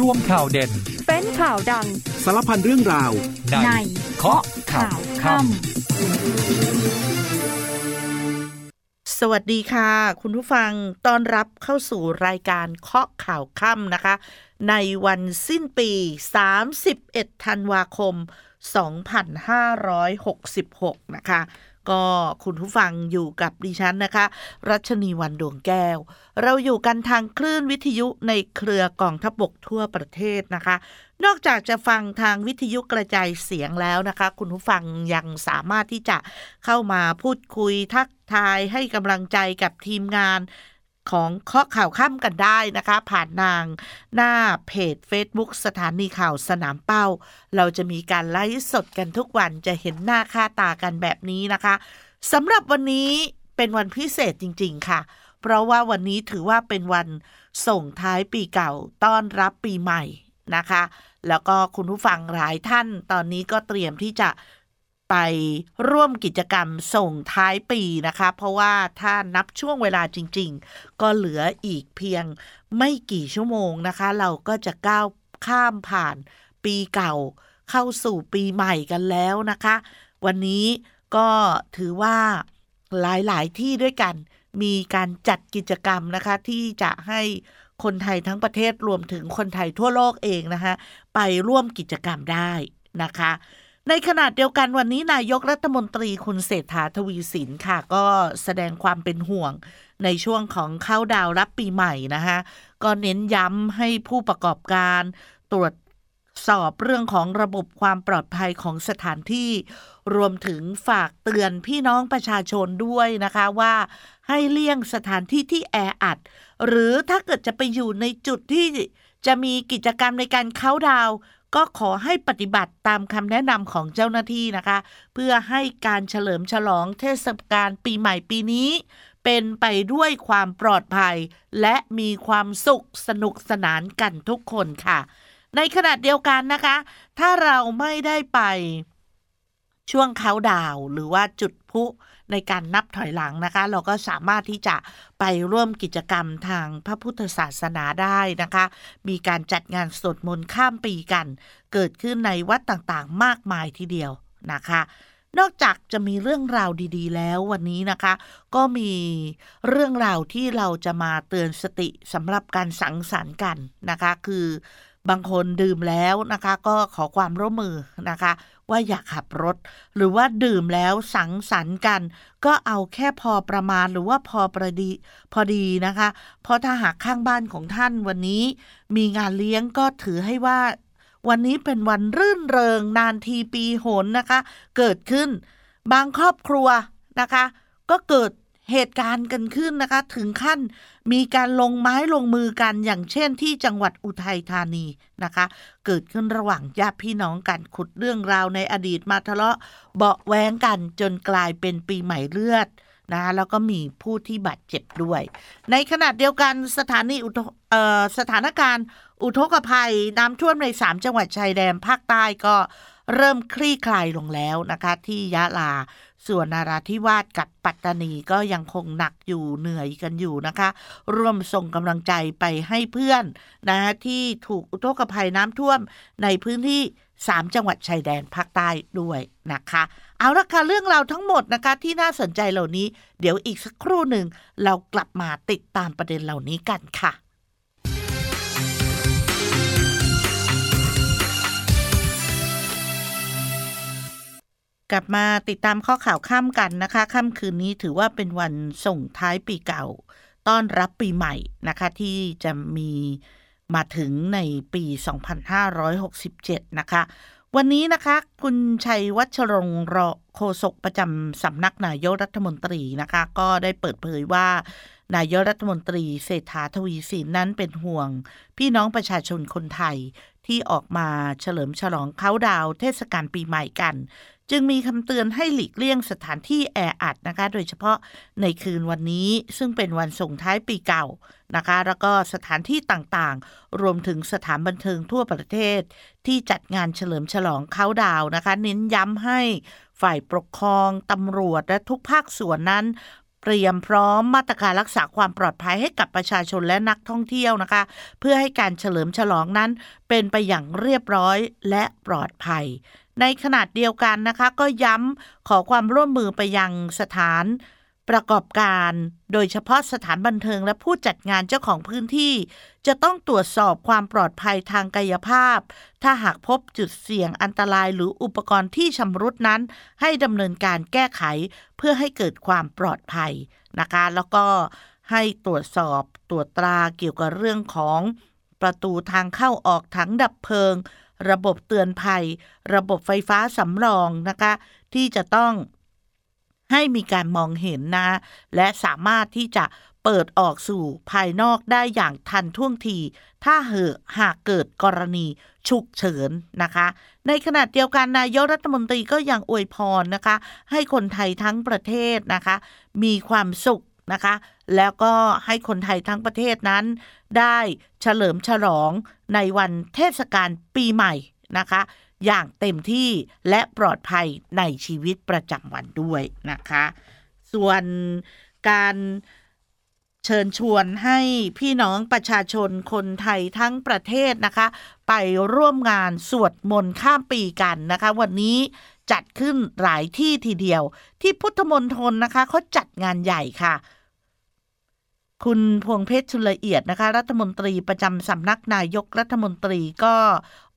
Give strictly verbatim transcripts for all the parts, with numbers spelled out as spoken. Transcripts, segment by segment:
ร่วมข่าวเด่นเป็นข่าวดังสารพันเรื่องราวในเคาะข่าวค่ำสวัสดีค่ะคุณผู้ฟังต้อนรับเข้าสู่รายการเคาะข่าวค่ำนะคะในวันสิ้นปีสามสิบเอ็ดธันวาคมสองพันห้าร้อยหกสิบหกนะคะก็คุณผู้ฟังอยู่กับดิฉันนะคะรัชนีวรรณดวงแก้วเราอยู่กันทางคลื่นวิทยุในเครือกองทัพบกทั่วประเทศนะคะนอกจากจะฟังทางวิทยุกระจายเสียงแล้วนะคะคุณผู้ฟังยังสามารถที่จะเข้ามาพูดคุยทักทายให้กำลังใจกับทีมงานของเคาะข่าวค่ำกันได้นะคะผ่านทางหน้าเพจ Facebook สถานีข่าวสนามเป้าเราจะมีการไลฟ์สดกันทุกวันจะเห็นหน้าค่าตากันแบบนี้นะคะสำหรับวันนี้เป็นวันพิเศษจริงๆค่ะเพราะว่าวันนี้ถือว่าเป็นวันส่งท้ายปีเก่าต้อนรับปีใหม่นะคะแล้วก็คุณผู้ฟังหลายท่านตอนนี้ก็เตรียมที่จะไปร่วมกิจกรรมส่งท้ายปีนะคะเพราะว่าถ้านับช่วงเวลาจริงๆก็เหลืออีกเพียงไม่กี่ชั่วโมงนะคะเราก็จะก้าวข้ามผ่านปีเก่าเข้าสู่ปีใหม่กันแล้วนะคะวันนี้ก็ถือว่าหลายๆที่ด้วยกันมีการจัดกิจกรรมนะคะที่จะให้คนไทยทั้งประเทศรวมถึงคนไทยทั่วโลกเองนะคะไปร่วมกิจกรรมได้นะคะในขณะเดียวกันวันนี้นายกรัฐมนตรีคุณเศรษฐาทวีสินค่ะก็แสดงความเป็นห่วงในช่วงของเข้าดาวรับปีใหม่นะคะก็เน้นย้ำให้ผู้ประกอบการตรวจสอบเรื่องของระบบความปลอดภัยของสถานที่รวมถึงฝากเตือนพี่น้องประชาชนด้วยนะคะว่าให้เลี่ยงสถานที่ที่แออัดหรือถ้าเกิดจะไปอยู่ในจุดที่จะมีกิจกรรมในการเข้าดาวก็ขอให้ปฏิบัติตามคำแนะนำของเจ้าหน้าที่นะคะเพื่อให้การเฉลิมฉลองเทศกาลปีใหม่ปีนี้เป็นไปด้วยความปลอดภัยและมีความสุขสนุกสนานกันทุกคนค่ะในขณะเดียวกันนะคะถ้าเราไม่ได้ไปช่วงเค้าดาวหรือว่าจุดพลุในการนับถอยหลังนะคะเราก็สามารถที่จะไปร่วมกิจกรรมทางพระพุทธศาสนาได้นะคะมีการจัดงานสวดมนต์ข้ามปีกันเกิดขึ้นในวัดต่างๆมากมายทีเดียวนะคะนอกจากจะมีเรื่องราวดีๆแล้ววันนี้นะคะก็มีเรื่องราวที่เราจะมาเตือนสติสำหรับการสังสรรค์กันนะคะคือบางคนดื่มแล้วนะคะก็ขอความร่วมมือนะคะว่าอยากขับรถหรือว่าดื่มแล้วสังสรรค์กันก็เอาแค่พอประมาณหรือว่าพอประดีพอดีนะคะเพราะถ้าหากข้างบ้านของท่านวันนี้มีงานเลี้ยงก็ถือให้ว่าวันนี้เป็นวันรื่นเริงนานทีปีหนนะคะเกิดขึ้นบางครอบครัวนะคะก็เกิดเหตุการณ์กันขึ้นนะคะถึงขั้นมีการลงไม้ลงมือกันอย่างเช่นที่จังหวัดอุทัยธานีนะคะเกิดขึ้นระหว่างญาติพี่น้องกันขุดเรื่องราวในอดีตมาทะเลาะเบาะแว้งกันจนกลายเป็นปีใหม่เลือดนะแล้วก็มีผู้ที่บาดเจ็บด้วยในขณะเดียวกันสถานีเอ่อสถานการณ์อุทกภัยน้ำท่วมในสามจังหวัดชายแดนภาคใต้ก็เริ่มคลี่คลายลงแล้วนะคะที่ยะลาส่วนนราธิวาสกับปัตตานีก็ยังคงหนักอยู่เหนื่อยกันอยู่นะคะร่วมส่งกำลังใจไปให้เพื่อนนะที่ถูกอุทกภัยน้ำท่วมในพื้นที่สามจังหวัดชายแดนภาคใต้ด้วยนะคะเอาละค่ะเรื่องราวทั้งหมดนะคะที่น่าสนใจเหล่านี้เดี๋ยวอีกสักครู่หนึ่งเรากลับมาติดตามประเด็นเหล่านี้กันค่ะกลับมาติดตามข้อข่าวค่ำกันนะคะค่ำคืนนี้ถือว่าเป็นวันส่งท้ายปีเก่าต้อนรับปีใหม่นะคะที่จะมีมาถึงในปีสองพันห้าร้อยหกสิบเจ็ดนะคะวันนี้นะคะคุณชัยวัชรงค์โฆษกประจำสำนักนายกรัฐมนตรีนะคะก็ได้เปิดเผยว่านายกรัฐมนตรีเศรษฐาทวีสินนั้นเป็นห่วงพี่น้องประชาชนคนไทยที่ออกมาเฉลิมฉลองเค้าดาวเทศกาลปีใหม่กันจึงมีคำเตือนให้หลีกเลี่ยงสถานที่แออัดนะคะโดยเฉพาะในคืนวันนี้ซึ่งเป็นวันส่งท้ายปีเก่านะคะแล้วก็สถานที่ต่างๆรวมถึงสถานบันเทิงทั่วประเทศที่จัดงานเฉลิมฉลองเค้าดาวนะคะเน้นย้ำให้ฝ่ายปกครองตำรวจและทุกภาคส่วนนั้น เตรียมพร้อมมาตรการรักษาความปลอดภัยให้กับประชาชนและนักท่องเที่ยวนะคะเพื่อให้การเฉลิมฉลองนั้นเป็นไปอย่างเรียบร้อยและปลอดภัยในขณะเดียวกันนะคะก็ย้ำขอความร่วมมือไปยังสถานประกอบการโดยเฉพาะสถานบันเทิงและผู้จัดงานเจ้าของพื้นที่จะต้องตรวจสอบความปลอดภัยทางกายภาพถ้าหากพบจุดเสี่ยงอันตรายหรืออุปกรณ์ที่ชำรุดนั้นให้ดำเนินการแก้ไขเพื่อให้เกิดความปลอดภัยนะคะแล้วก็ให้ตรวจสอบตรวจตราเกี่ยวกับเรื่องของประตูทางเข้าออกถังดับเพลิงระบบเตือนภัยระบบไฟฟ้าสำรองนะคะที่จะต้องให้มีการมองเห็นนะและสามารถที่จะเปิดออกสู่ภายนอกได้อย่างทันท่วงทีถ้าเหอะหากเกิดกรณีฉุกเฉินนะคะในขณะเดียวกันนายกรัฐมนตรีก็ยังอวยพรนะคะให้คนไทยทั้งประเทศนะคะมีความสุขนะคะแล้วก็ให้คนไทยทั้งประเทศนั้นได้เฉลิมฉลองในวันเทศกาลปีใหม่นะคะอย่างเต็มที่และปลอดภัยในชีวิตประจำวันด้วยนะคะส่วนการเชิญชวนให้พี่น้องประชาชนคนไทยทั้งประเทศนะคะไปร่วมงานสวดมนต์ข้ามปีกันนะคะวันนี้จัดขึ้นหลายที่ทีเดียวที่พุทธมณฑลนะคะเขาจัดงานใหญ่ค่ะคุณพวงเพชรชุลละเอียดนะคะรัฐมนตรีประจำสำนักนายกรัฐมนตรีก็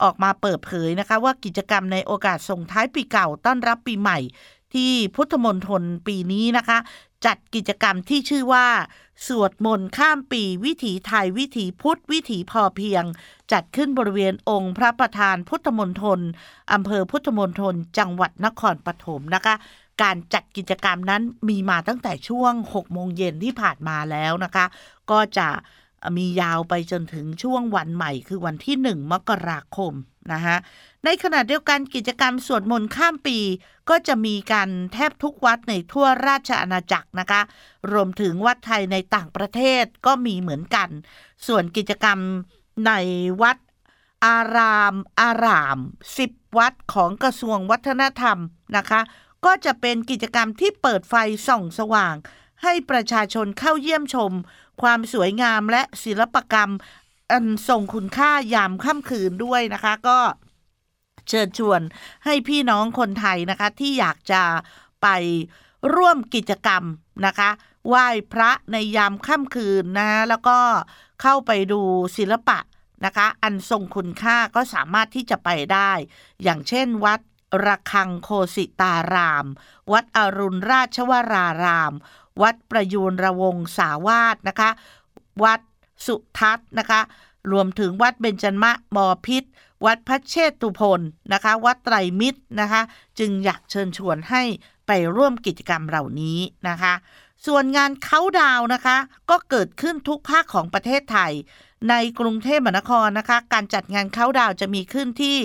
ออกมาเปิดเผยนะคะว่ากิจกรรมในโอกาสส่งท้ายปีเก่าต้อนรับปีใหม่ที่พุทธมณฑลปีนี้นะคะจัดกิจกรรมที่ชื่อว่าสวดมนต์ข้ามปีวิถีไทยวิถีพุทธวิถีพอเพียงจัดขึ้นบริเวณองค์พระประธานพุทธมณฑลอำเภอพุทธมณฑลจังหวัดนครปฐมนะคะการจัดกิจกรรมนั้นมีมาตั้งแต่ช่วงหกโมงเย็นที่ผ่านมาแล้วนะคะก็จะมียาวไปจนถึงช่วงวันใหม่คือวันที่หนึ่งมกราคมนะฮะในขณะเดียวกันกิจกรรมสวดมนต์ข้ามปีก็จะมีกันแทบทุกวัดในทั่วราชอาณาจักรนะคะรวมถึงวัดไทยในต่างประเทศก็มีเหมือนกันส่วนกิจกรรมในวัดอารามอารามสิบวัดของกระทรวงวัฒนธรรมนะคะก็จะเป็นกิจกรรมที่เปิดไฟส่องสว่างให้ประชาชนเข้าเยี่ยมชมความสวยงามและศิลปกรรมอันทรงคุณค่ายามค่ำคืนด้วยนะคะก็เชิญชวนให้พี่น้องคนไทยนะคะที่อยากจะไปร่วมกิจกรรมนะคะไหว้พระในยามค่ำคืนนะแล้วก็เข้าไปดูศิลปะนะคะอันทรงคุณค่าก็สามารถที่จะไปได้อย่างเช่นวัดระฆังโคสิตารามวัดอรุณราชวรารามวัดประยูรวงศาวาสนะคะวัดสุทัศน์นะคะรวมถึงวัดเบญจมบพิตรวัดพระเชตุพนนะคะวัดไตรมิตรนะคะจึงอยากเชิญชวนให้ไปร่วมกิจกรรมเหล่านี้นะคะส่วนงานเค้าดาวนะคะก็เกิดขึ้นทุกภาคของประเทศไทยในกรุงเทพมหานครนะคะการจัดงานเค้าดาวจะมีขึ้นที่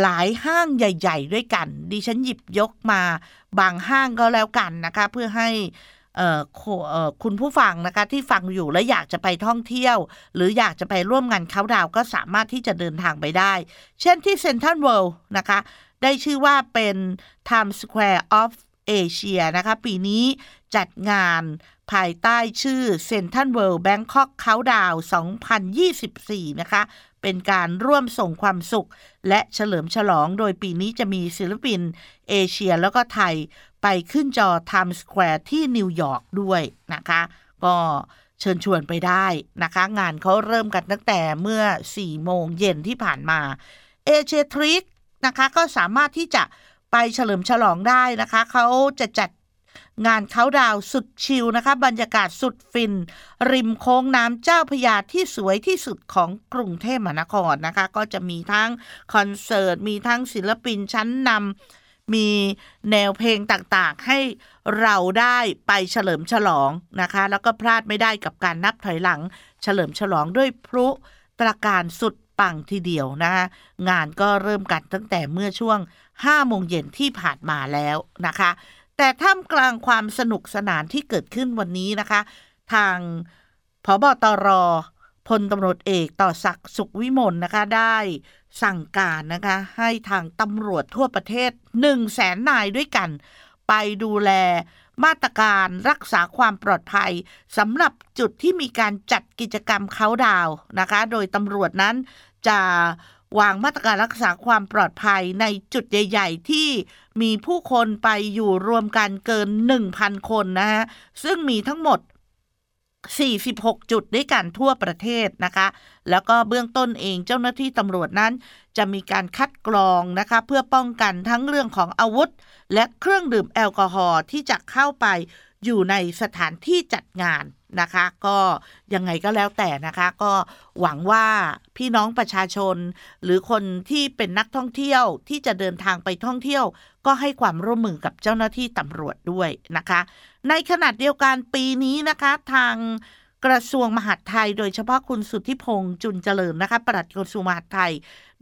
หลายห้างใหญ่ๆด้วยกันดิฉันหยิบยกมาบางห้างก็แล้วกันนะคะเพื่อให้คุณผู้ฟังนะคะที่ฟังอยู่และอยากจะไปท่องเที่ยวหรืออยากจะไปร่วมงานเค้าดาวก็สามารถที่จะเดินทางไปได้เช่นที่เซ็นทรัลเวิลด์นะคะได้ชื่อว่าเป็น Times Square of Asia นะคะปีนี้จัดงานภายใต้ชื่อ Central World Bangkok Countdown สองพันยี่สิบสี่นะคะเป็นการร่วมส่งความสุขและเฉลิมฉลองโดยปีนี้จะมีศิลปินเอเชียแล้วก็ไทยไปขึ้นจอ Times Square ที่นิวยอร์กด้วยนะคะก็เชิญชวนไปได้นะคะงานเขาเริ่มกันตั้งแต่เมื่อสี่โมงเย็นที่ผ่านมาเอเชียทริกนะคะก็สามารถที่จะไปเฉลิมฉลองได้นะคะเขาจะจัดงานเค้าดาวสุดชิลนะคะบรรยากาศสุดฟินริมโค้งน้ำเจ้าพระยาที่สวยที่สุดของกรุงเทพมหานครนะคะก็จะมีทั้งคอนเสิร์ตมีทั้งศิลปินชั้นนำมีแนวเพลงต่างๆให้เราได้ไปเฉลิมฉลองนะคะแล้วก็พลาดไม่ได้กับการนับถอยหลังเฉลิมฉลองด้วยพลุตระการสุดปังทีเดียวนะคะงานก็เริ่มกันตั้งแต่เมื่อช่วงห้าโมงเย็นที่ผ่านมาแล้วนะคะแต่ท่ามกลางความสนุกสนานที่เกิดขึ้นวันนี้นะคะทางผบตรพลตำรวจเอกต่อศักดิ์สุขวิมลนะคะได้สั่งการนะคะให้ทางตำรวจทั่วประเทศ หนึ่งแสน นายด้วยกันไปดูแล มาตรการรักษาความปลอดภัยสำหรับจุดที่มีการจัดกิจกรรมเค้าดาวน์นะคะโดยตำรวจนั้นจะวางมาตรการรักษาความปลอดภัยในจุดใหญ่ๆที่มีผู้คนไปอยู่รวมกันเกิน หนึ่งพัน คนนะฮะซึ่งมีทั้งหมดสี่สิบหกจุดด้วยกันทั่วประเทศนะคะแล้วก็เบื้องต้นเองเจ้าหน้าที่ตำรวจนั้นจะมีการคัดกรองนะคะเพื่อป้องกันทั้งเรื่องของอาวุธและเครื่องดื่มแอลกอฮอล์ที่จะเข้าไปอยู่ในสถานที่จัดงานนะคะก็ยังไงก็แล้วแต่นะคะก็หวังว่าพี่น้องประชาชนหรือคนที่เป็นนักท่องเที่ยวที่จะเดินทางไปท่องเที่ยวก็ให้ความร่วมมือกับเจ้าหน้าที่ตำรวจด้วยนะคะในขณะเดียวกันปีนี้นะคะทางกระทรวงมหาดไทยโดยเฉพาะคุณสุทธิพงษ์จุลเจริญนะคะปลัดกระทรวงมหาดไทย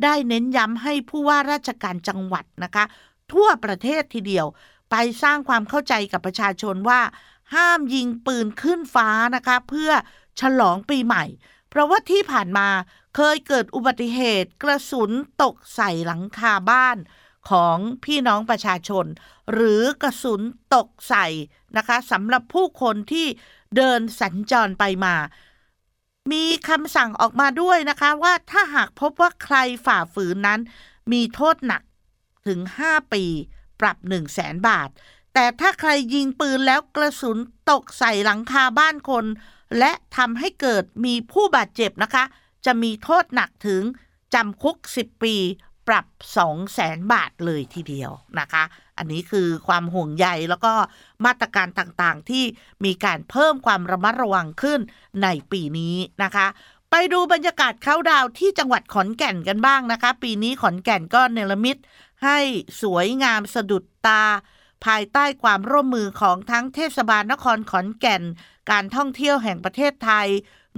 ได้เน้นย้ำให้ผู้ว่าราชการจังหวัดนะคะทั่วประเทศทีเดียวไปสร้างความเข้าใจกับประชาชนว่าห้ามยิงปืนขึ้นฟ้านะคะเพื่อฉลองปีใหม่เพราะว่าที่ผ่านมาเคยเกิดอุบัติเหตุกระสุนตกใส่หลังคาบ้านของพี่น้องประชาชนหรือกระสุนตกใส่นะคะสำหรับผู้คนที่เดินสัญจรไปมามีคำสั่งออกมาด้วยนะคะว่าถ้าหากพบว่าใครฝ่าฝืนนั้นมีโทษหนักถึงห้าปีปรับ หนึ่งแสน บาทแต่ถ้าใครยิงปืนแล้วกระสุนตกใส่หลังคาบ้านคนและทำให้เกิดมีผู้บาดเจ็บนะคะจะมีโทษหนักถึงจำคุกสิบปีปรับ สองแสน บาทเลยทีเดียวนะคะอันนี้คือความห่วงใยแล้วก็มาตรการต่างๆที่มีการเพิ่มความระมัดระวังขึ้นในปีนี้นะคะไปดูบรรยากาศเค้าดาวน์ที่จังหวัดขอนแก่นกันบ้างนะคะปีนี้ขอนแก่นก็เนรมิตให้สวยงามสะดุดตาภายใต้ความร่วมมือของทั้งเทศบาลนครขอนแก่นการท่องเที่ยวแห่งประเทศไทย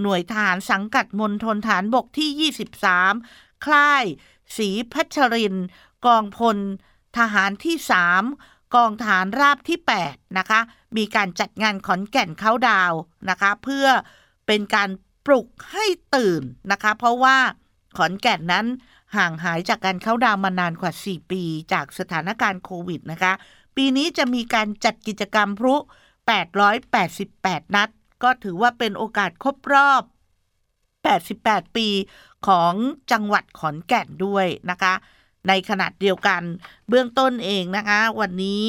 หน่วยทหารสังกัดมณฑลทหารบกที่ยี่สิบสามค่ายศรีพัชรินทร์กองพลทหารที่สามกองทหารราบที่แปดนะคะมีการจัดงานขอนแก่นเค้าดาวน์นะคะเพื่อเป็นการปลุกให้ตื่นนะคะเพราะว่าขอนแก่นนั้นห่างหายจากการเค้าดาวน์มานานกว่าสี่ปีจากสถานการณ์โควิดนะคะปีนี้จะมีการจัดกิจกรรมพลุแปดร้อยแปดสิบแปดนัดก็ถือว่าเป็นโอกาสครบรอบแปดสิบแปดปีของจังหวัดขอนแก่นด้วยนะคะในขณะเดียวกันเบื้องต้นเองนะคะวันนี้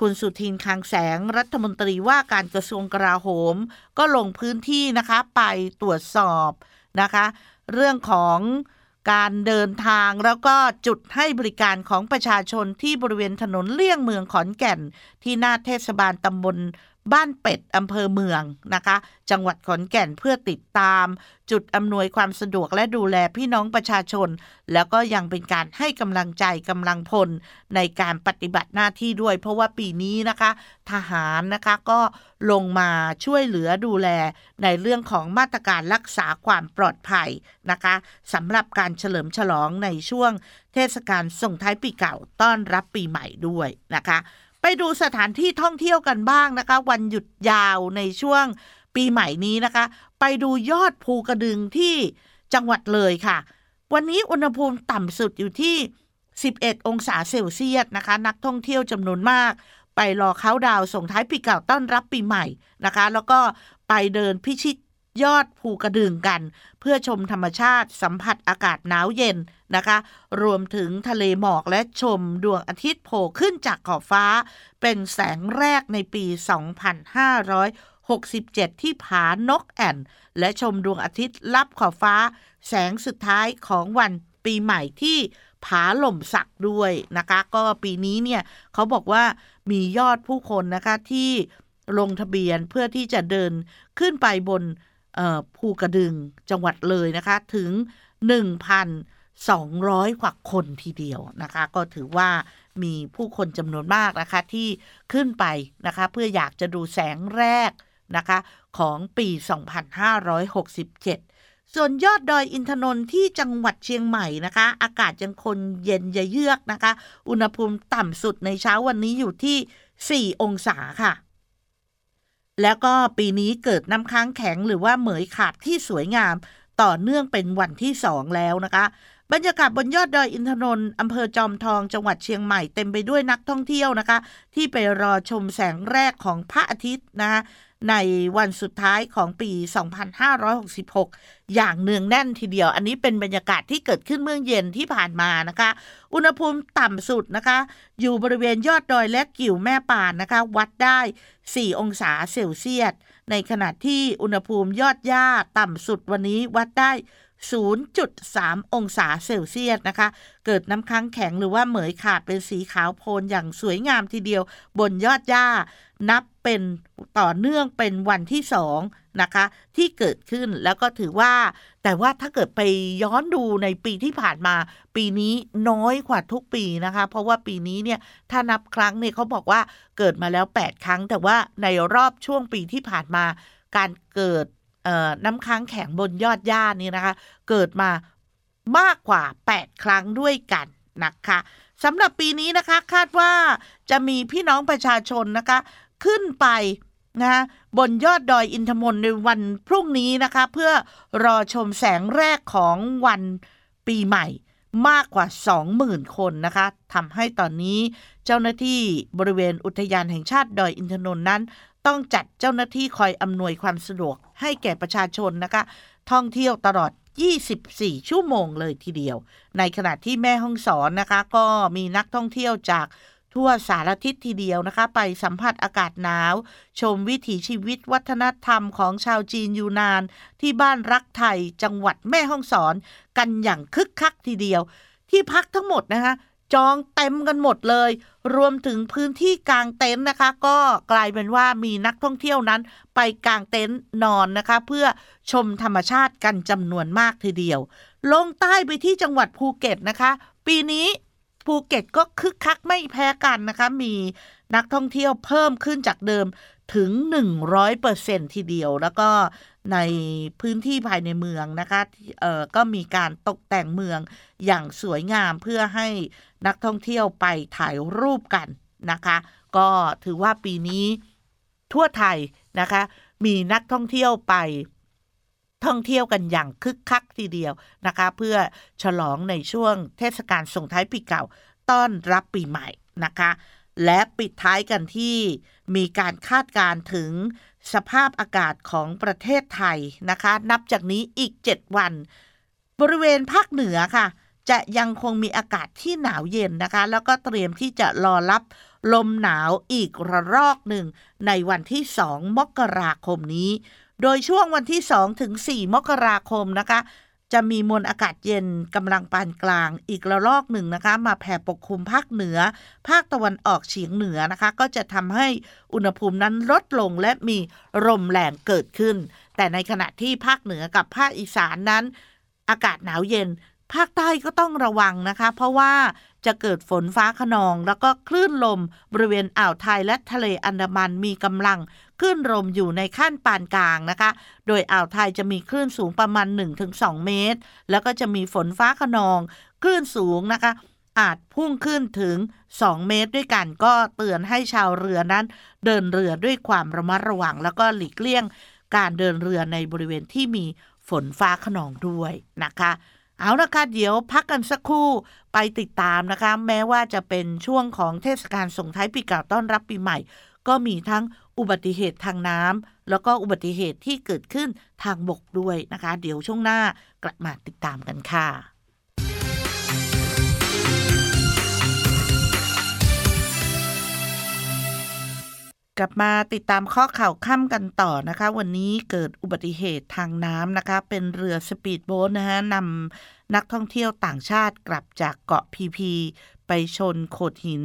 คุณสุทินคลังแสงรัฐมนตรีว่าการกระทรวงกลาโหมก็ลงพื้นที่นะคะไปตรวจสอบนะคะเรื่องของการเดินทางแล้วก็จุดให้บริการของประชาชนที่บริเวณถนนเลี่ยงเมืองขอนแก่นที่หน้าเทศบาลตำบลบ้านเป็ดอำเภอเมืองนะคะจังหวัดขอนแก่นเพื่อติดตามจุดอำนวยความสะดวกและดูแลพี่น้องประชาชนแล้วก็ยังเป็นการให้กำลังใจกำลังพลในการปฏิบัติหน้าที่ด้วยเพราะว่าปีนี้นะคะทหารนะคะก็ลงมาช่วยเหลือดูแลในเรื่องของมาตรการรักษาความปลอดภัยนะคะสำหรับการเฉลิมฉลองในช่วงเทศกาลส่งท้ายปีเก่าต้อนรับปีใหม่ด้วยนะคะไปดูสถานที่ท่องเที่ยวกันบ้างนะคะวันหยุดยาวในช่วงปีใหม่นี้นะคะไปดูยอดภูกระดึงที่จังหวัดเลยค่ะวันนี้อุณหภูมิต่ำสุดอยู่ที่สิบเอ็ดองศาเซลเซียสนะคะนักท่องเที่ยวจำนวนมากไปรอเค้าดาวน์ส่งท้ายปีเก่าต้อนรับปีใหม่นะคะแล้วก็ไปเดินพิชิตยอดภูกระดึงกันเพื่อชมธรรมชาติสัมผัสอากาศหนาวเย็นนะคะรวมถึงทะเลหมอกและชมดวงอาทิตย์โผล่ขึ้นจากขอบฟ้าเป็นแสงแรกในปี สองพันห้าร้อยหกสิบเจ็ด ที่ผานกแอ่นและชมดวงอาทิตย์ลับขอบฟ้าแสงสุดท้ายของวันปีใหม่ที่ผาหล่มสักด้วยนะคะก็ปีนี้เนี่ยเขาบอกว่ามียอดผู้คนนะคะที่ลงทะเบียนเพื่อที่จะเดินขึ้นไปบนภูกระดึงจังหวัดเลยนะคะถึง หนึ่งพันสองร้อย กว่าคนทีเดียวนะคะก็ถือว่ามีผู้คนจำนวนมากนะคะที่ขึ้นไปนะคะเพื่ออยากจะดูแสงแรกนะคะของปี สองพันห้าร้อยหกสิบเจ็ด ส่วนยอดดอยอินทนนท์ที่จังหวัดเชียงใหม่นะคะอากาศยังคงเย็นยะเยือกนะคะอุณหภูมิต่ำสุดในเช้าวันนี้อยู่ที่สี่องศาค่ะแล้วก็ปีนี้เกิดน้ำค้างแข็งหรือว่าเหมยขาบที่สวยงามต่อเนื่องเป็นวันที่สองแล้วนะคะบ บรรยากาศบนยอดดอยอินทนนท์อำเภอจอมทองจังหวัดเชียงใหม่เต็มไปด้วยนักท่องเที่ยวนะคะที่ไปรอชมแสงแรกของพระอาทิตย์นะคะในวันสุดท้ายของปี สองพันห้าร้อยหกสิบหก อย่างเนืองแน่นทีเดียวอันนี้เป็นบรรยากาศที่เกิดขึ้นเมื่อเย็นที่ผ่านมานะคะอุณหภูมิต่ำสุดนะคะอยู่บริเวณยอดดอยและกิ่วแม่ป่านนะคะวัดได้สี่องศาเซลเซียสในขณะที่อุณหภูมิยอดหญ้าต่ำสุดวันนี้วัดได้ ศูนย์จุดสาม องศาเซลเซียสนะคะเกิดน้ำค้างแข็งหรือว่าเหมยขาดเป็นสีขาวโพลนอย่างสวยงามทีเดียวบนยอดหญ้านับเป็นต่อเนื่องเป็นวันที่สองนะคะที่เกิดขึ้นแล้วก็ถือว่าแต่ว่าถ้าเกิดไปย้อนดูในปีที่ผ่านมาปีนี้น้อยกว่าทุกปีนะคะเพราะว่าปีนี้เนี่ยถ้านับครั้งเนี่ยเขาบอกว่าเกิดมาแล้วแปดครั้งแต่ว่าในรอบช่วงปีที่ผ่านมาการเกิดเอ่อน้ำค้างแข็งบนยอดหญ้านี่นะคะเกิดมามากกว่าแปดครั้งด้วยกันนะคะสำหรับปีนี้นะคะคาดว่าจะมีพี่น้องประชาชนนะคะขึ้นไปนะบนยอดดอยอินทนนท์ในวันพรุ่งนี้นะคะเพื่อรอชมแสงแรกของวันปีใหม่มากกว่า สองหมื่น คนนะคะทำให้ตอนนี้เจ้าหน้าที่บริเวณอุทยานแห่งชาติดอยอินทนนท์นั้นต้องจัดเจ้าหน้าที่คอยอำนวยความสะดวกให้แก่ประชาชนนะคะท่องเที่ยวตลอดยี่สิบสี่ชั่วโมงเลยทีเดียวในขณะที่แม่ฮ่องสอนนะคะก็มีนักท่องเที่ยวจากทั่วสารทิศทีเดียวนะคะไปสัมผัสอากาศหนาวชมวิถีชีวิตวัฒนธรรมของชาวจีนยูนานที่บ้านรักไทยจังหวัดแม่ฮ่องสอนกันอย่างคึกคักทีเดียวที่พักทั้งหมดนะคะจองเต็มกันหมดเลยรวมถึงพื้นที่กางเต็นท์นะคะก็กลายเป็นว่ามีนักท่องเที่ยวนั้นไปกางเต็นท์นอนนะคะเพื่อชมธรรมชาติกันจำนวนมากทีเดียวลงใต้ไปที่จังหวัดภูเก็ตนะคะปีนี้ภูเก็ตก็คึกคักไม่แพ้กันนะคะมีนักท่องเที่ยวเพิ่มขึ้นจากเดิมถึง หนึ่งร้อยเปอร์เซ็นต์ ทีเดียวแล้วก็ในพื้นที่ภายในเมืองนะคะเอ่อก็มีการตกแต่งเมืองอย่างสวยงามเพื่อให้นักท่องเที่ยวไปถ่ายรูปกันนะคะก็ถือว่าปีนี้ทั่วไทยนะคะมีนักท่องเที่ยวไปท่องเที่ยวกันอย่างคึกคักทีเดียวนะคะเพื่อฉลองในช่วงเทศกาลส่งท้ายปีเก่าต้อนรับปีใหม่นะคะและปิดท้ายกันที่มีการคาดการณ์ถึงสภาพอากาศของประเทศไทยนะคะนับจากนี้อีกเจ็ดวันบริเวณภาคเหนือค่ะจะยังคงมีอากาศที่หนาวเย็นนะคะแล้วก็เตรียมที่จะรอรับลมหนาวอีกระลอกหนึ่งในวันที่สองมกราคมนี้โดยช่วงวันที่สองถึงสี่มกราคมนะคะจะมีมวลอากาศเย็นกำลังปานกลางอีกระลอกหนึ่งนะคะมาแผ่ปกคลุมภาคเหนือภาคตะวันออกเฉียงเหนือนะคะก็จะทำให้อุณหภูมินั้นลดลงและมีลมแรงเกิดขึ้นแต่ในขณะที่ภาคเหนือกับภาคอีสานนั้นอากาศหนาวเย็นภาคใต้ก็ต้องระวังนะคะเพราะว่าจะเกิดฝนฟ้าคะนองแล้วก็คลื่นลมบริเวณอ่าวไทยและทะเลอันดามันมีกำลังคลื่นลมอยู่ในขั้นปานกลางนะคะโดยอ่าวไทยจะมีคลื่นสูงประมาณ หนึ่งถึงสอง เมตรแล้วก็จะมีฝนฟ้าคะนองคลื่นสูงนะคะอาจพุ่งขึ้นถึงสองเมตรด้วยกันก็เตือนให้ชาวเรือนั้นเดินเรือด้วยความระมัดระวังแล้วก็หลีกเลี่ยงการเดินเรือในบริเวณที่มีฝนฟ้าคะนองด้วยนะคะเอาละค่ะเดี๋ยวพักกันสักครู่ไปติดตามนะคะแม้ว่าจะเป็นช่วงของเทศกาลส่งท้ายปีเก่าต้อนรับปีใหม่ก็มีทั้งอุบัติเหตุทางน้ำแล้วก็อุบัติเหตุที่เกิดขึ้นทางบกด้วยนะคะเดี๋ยวช่วงหน้ากลับมาติดตามกันค่ะกลับมาติดตามข้อข่าวค่ำกันต่อนะคะวันนี้เกิดอุบัติเหตุทางน้ำนะคะเป็นเรือสปีดโบ๊ทนะฮะนำนักท่องเที่ยวต่างชาติกลับจากเกาะพีพีไปชนโขดหิน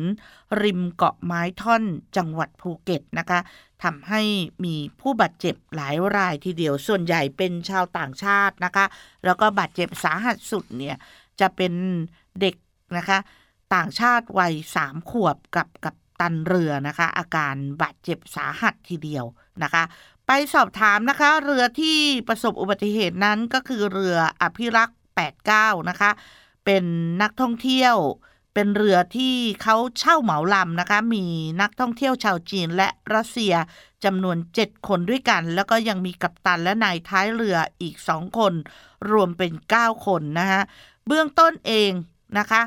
ริมเกาะไม้ท่อนจังหวัดภูเก็ตนะคะทำให้มีผู้บาดเจ็บหลายรายทีเดียวส่วนใหญ่เป็นชาวต่างชาตินะคะแล้วก็บาดเจ็บสาหัสสุดเนี่ยจะเป็นเด็กนะคะต่างชาติวัยสามขวบกับกับตันเรือนะคะอาการบาดเจ็บสาหัสทีเดียวนะคะไปสอบถามนะคะเรือที่ประสบอุบัติเหตุนั้นก็คือเรืออภิรักษ์แปดสิบเก้านะคะเป็นนักท่องเที่ยว เป็นเรือที่เขาเช่าเหมาลำนะคะมีนักท่องเที่ยวชาวจีนและรัสเซียจำนวนเจ็ดคนด้วยกันแล้วก็ยังมีกัปตันและนายท้ายเรืออีกสองคนรวมเป็นเก้าคนนะคะเบื้องต้นเองนะคะ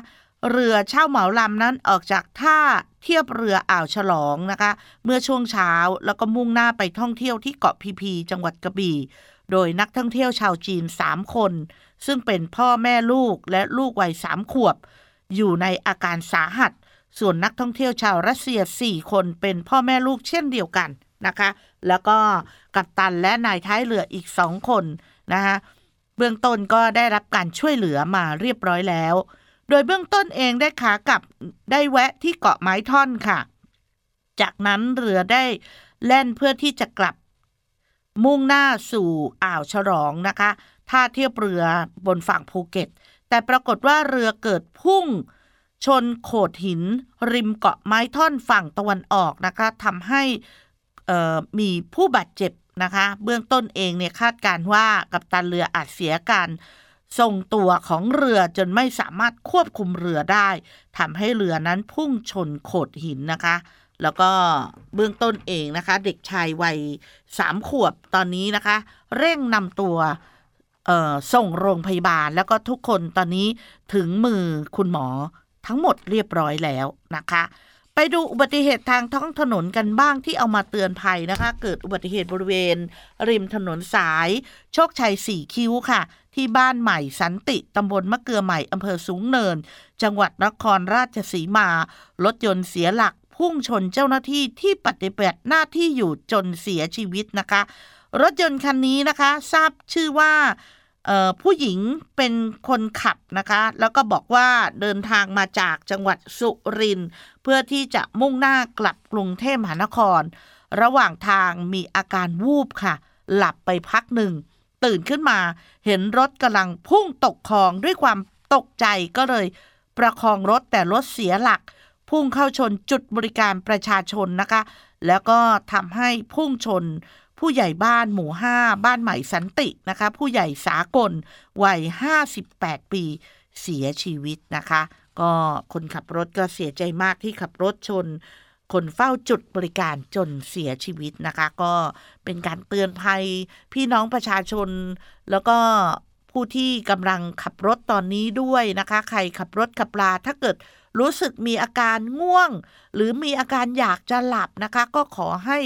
เรือเช่าเหมาลำนั้นออกจากท่าเทียบเรืออ่าวฉลองนะคะเมื่อช่วงเช้าแล้วก็มุ่งหน้าไปท่องเที่ยวที่เกาะพีพีจังหวัดกระบี่โดยนักท่องเที่ยวชาวจีนสามคนซึ่งเป็นพ่อแม่ลูกและลูกวัยสามขวบอยู่ในอาการสาหัสส่วนนักท่องเที่ยวชาวรัสเซียสี่คนเป็นพ่อแม่ลูกเช่นเดียวกันนะคะแล้วก็กัปตันและนายท้ายเรืออีกสองคนนะคะเบื้องต้นก็ได้รับการช่วยเหลือมาเรียบร้อยแล้วโดยเบื้องต้นเองได้ขากลับได้แวะที่เกาะไม้ท่อนค่ะจากนั้นเรือได้แล่นเพื่อที่จะกลับมุ่งหน้าสู่อ่าวฉลองนะคะท่าเทียบเรือบนฝั่งภูเก็ตแต่ปรากฏว่าเรือเกิดพุ่งชนโขดหินริมเกาะไม้ท่อนฝั่งตะวันออกนะคะทำให้มีผู้บาดเจ็บนะคะเบื้องต้นเองเนี่ยคาดการณ์ว่ากัปตันเรืออาจเสียการทรงตัวของเรือจนไม่สามารถควบคุมเรือได้ทำให้เรือนั้นพุ่งชนโขดหินนะคะแล้วก็เบื้องต้นเองนะคะเด็กชายวัยสามขวบตอนนี้นะคะเร่งนำตัวเอ่อส่งโรงพยาบาลแล้วก็ทุกคนตอนนี้ถึงมือคุณหมอทั้งหมดเรียบร้อยแล้วนะคะไปดูอุบัติเหตุทางท้องถนนกันบ้างที่เอามาเตือนภัยนะคะเกิดอุบัติเหตุบริเวณริมถนนสายโชคชัยสี่คิ้วค่ะที่บ้านใหม่สันติตำบลมะเกือใหม่อำเภอสูงเนินจังหวัดนครราชสีมารถยนต์เสียหลักพุ่งชนเจ้าหน้าที่ที่ปฏิบัติหน้าที่อยู่จนเสียชีวิตนะคะรถยนต์คันนี้นะคะทราบชื่อว่าเอ่อผู้หญิงเป็นคนขับนะคะแล้วก็บอกว่าเดินทางมาจากจังหวัดสุรินทร์เพื่อที่จะมุ่งหน้ากลับกรุงเทพมหานครระหว่างทางมีอาการวูบค่ะหลับไปพักหนึ่งตื่นขึ้นมาเห็นรถกำลังพุ่งตกคลองด้วยความตกใจก็เลยประคองรถแต่รถเสียหลักพุ่งเข้าชนจุดบริการประชาชนนะคะแล้วก็ทำให้พุ่งชนผู้ใหญ่บ้านหมู่ห้าบ้านใหม่สันตินะคะผู้ใหญ่สากลวัยห้าสิบแปดปีเสียชีวิตนะคะก็คนขับรถก็เสียใจมากที่ขับรถชนคนเฝ้าจุดบริการจนเสียชีวิตนะคะก็เป็นการเตือนภัยพี่น้องประชาชนแล้วก็ผู้ที่กำลังขับรถตอนนี้ด้วยนะคะใครขับรถขับลาถ้าเกิดรู้สึกมีอาการง่วงหรือมีอาการอยากจะหลับนะคะก็ขอให้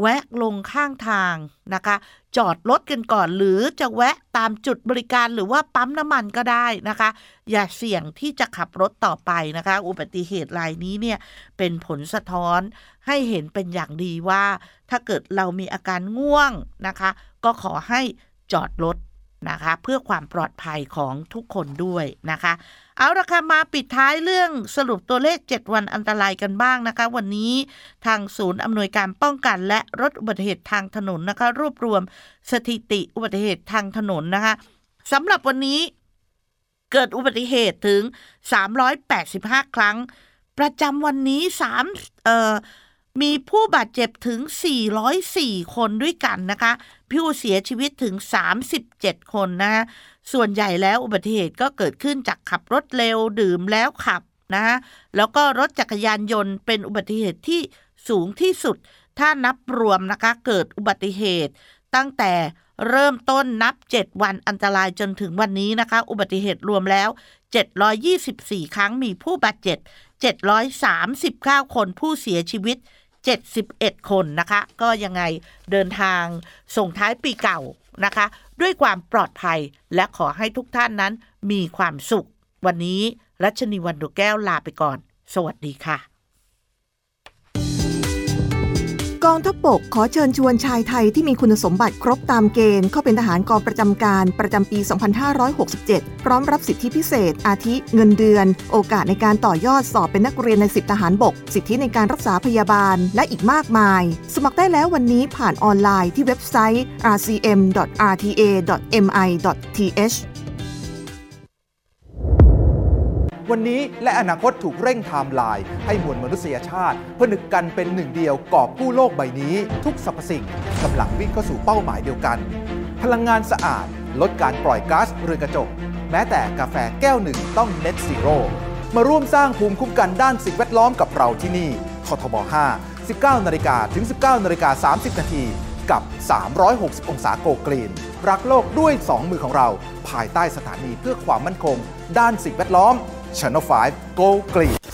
แวะลงข้างทางนะคะจอดรถกันก่อนหรือจะแวะตามจุดบริการหรือว่าปั๊มน้ำมันก็ได้นะคะอย่าเสี่ยงที่จะขับรถต่อไปนะคะอุบัติเหตุรายนี้เนี่ยเป็นผลสะท้อนให้เห็นเป็นอย่างดีว่าถ้าเกิดเรามีอาการง่วงนะคะก็ขอให้จอดรถนะคะเพื่อความปลอดภัยของทุกคนด้วยนะคะเอาละค่ะมาปิดท้ายเรื่องสรุปตัวเลขเจ็ดวันอันตรายกันบ้างนะคะวันนี้ทางศูนย์อำนวยการป้องกันและลดอุบัติเหตุทางถนนนะคะรวบรวมสถิติอุบัติเหตุทางถนนนะคะสำหรับวันนี้เกิดอุบัติเหตุถึงสามร้อยแปดสิบห้าครั้งประจำวันนี้3เอ่อมีผู้บาดเจ็บถึงสี่ร้อยสี่คนด้วยกันนะคะผู้เสียชีวิตถึงสามสิบเจ็ดคนนะส่วนใหญ่แล้วอุบัติเหตุก็เกิดขึ้นจากขับรถเร็วดื่มแล้วขับนะแล้วก็รถจักรยานยนต์เป็นอุบัติเหตุที่สูงที่สุดถ้านับรวมนะคะเกิดอุบัติเหตุตั้งแต่เริ่มต้นนับเจ็ดวันอันตรายจนถึงวันนี้นะคะอุบัติเหตุรวมแล้วเจ็ดร้อยยี่สิบสี่ครั้งมีผู้บาดเจ็บเจ็ดร้อยสามสิบเก้าคนผู้เสียชีวิตเจ็ดสิบเอ็ดคนนะคะก็ยังไงเดินทางส่งท้ายปีเก่านะคะด้วยความปลอดภัยและขอให้ทุกท่านนั้นมีความสุขวันนี้รัชนีวรรณดวงแก้วลาไปก่อนสวัสดีค่ะกองทัพบกขอเชิญชวนชายไทยที่มีคุณสมบัติครบตามเกณฑ์เข้าเป็นทหารกองประจำการประจำปี สองพันห้าร้อยหกสิบเจ็ด พร้อมรับสิทธิพิเศษอาทิเงินเดือนโอกาสในการต่อยอดสอบเป็นนักเรียนในสิบทหารบกสิทธิในการรักษาพยาบาลและอีกมากมายสมัครได้แล้ววันนี้ผ่านออนไลน์ที่เว็บไซต์ อาร์ ซี เอ็ม ดอท อาร์ ที เอ ดอท เอ็ม ไอ ดอท ที เอช วันนี้และอนาคตถูกเร่งไทม์ไลน์ให้มวลมนุษยชาติผนึกกันเป็นหนึ่งเดียวกอบกู้โลกใบนี้ทุกสรรพสิ่งกำลังวิ่งเข้าสู่เป้าหมายเดียวกันพลังงานสะอาดลดการปล่อยก๊าซเรือนกระจกแม้แต่กาแฟแก้วหนึ่งต้องเน็ตซีโร่ มาร่วมสร้างภูมิคุ้มกันด้านสิ่งแวดล้อมกับเราที่นี่กทมห้า สิบเก้านาฬิกาถึง สิบเก้านาฬิกาสามสิบนาทีกับสามร้อยหกสิบองศาโกลกรีนรักโลกด้วยสองมือของเราภายใต้สถานีเพื่อความมั่นคงด้านสิ่งแวดล้อม Channel ไฟว์ Go Green